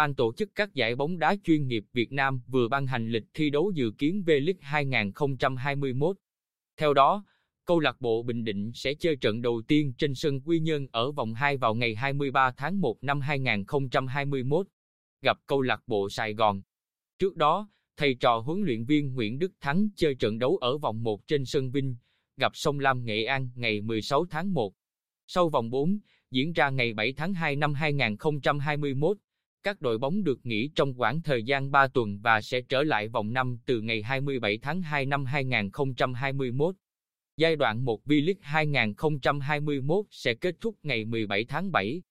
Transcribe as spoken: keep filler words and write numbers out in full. Ban tổ chức các giải bóng đá chuyên nghiệp Việt Nam vừa ban hành lịch thi đấu dự kiến V League hai không hai mốt. Theo đó, câu lạc bộ Bình Định sẽ chơi trận đầu tiên trên sân Quy Nhơn ở vòng hai vào ngày hai mươi ba tháng một năm hai nghìn không trăm hai mươi mốt, gặp câu lạc bộ Sài Gòn. Trước đó, thầy trò huấn luyện viên Nguyễn Đức Thắng chơi trận đấu ở vòng một trên sân Vinh, gặp Sông Lam Nghệ An ngày mười sáu tháng một. Sau vòng bốn, diễn ra ngày bảy tháng hai năm hai nghìn không trăm hai mươi mốt, các đội bóng được nghỉ trong khoảng thời gian ba tuần và sẽ trở lại vòng năm từ ngày hai mươi bảy tháng hai năm hai nghìn không trăm hai mươi mốt. Giai đoạn một V League hai nghìn không trăm hai mươi mốt sẽ kết thúc ngày mười bảy tháng bảy.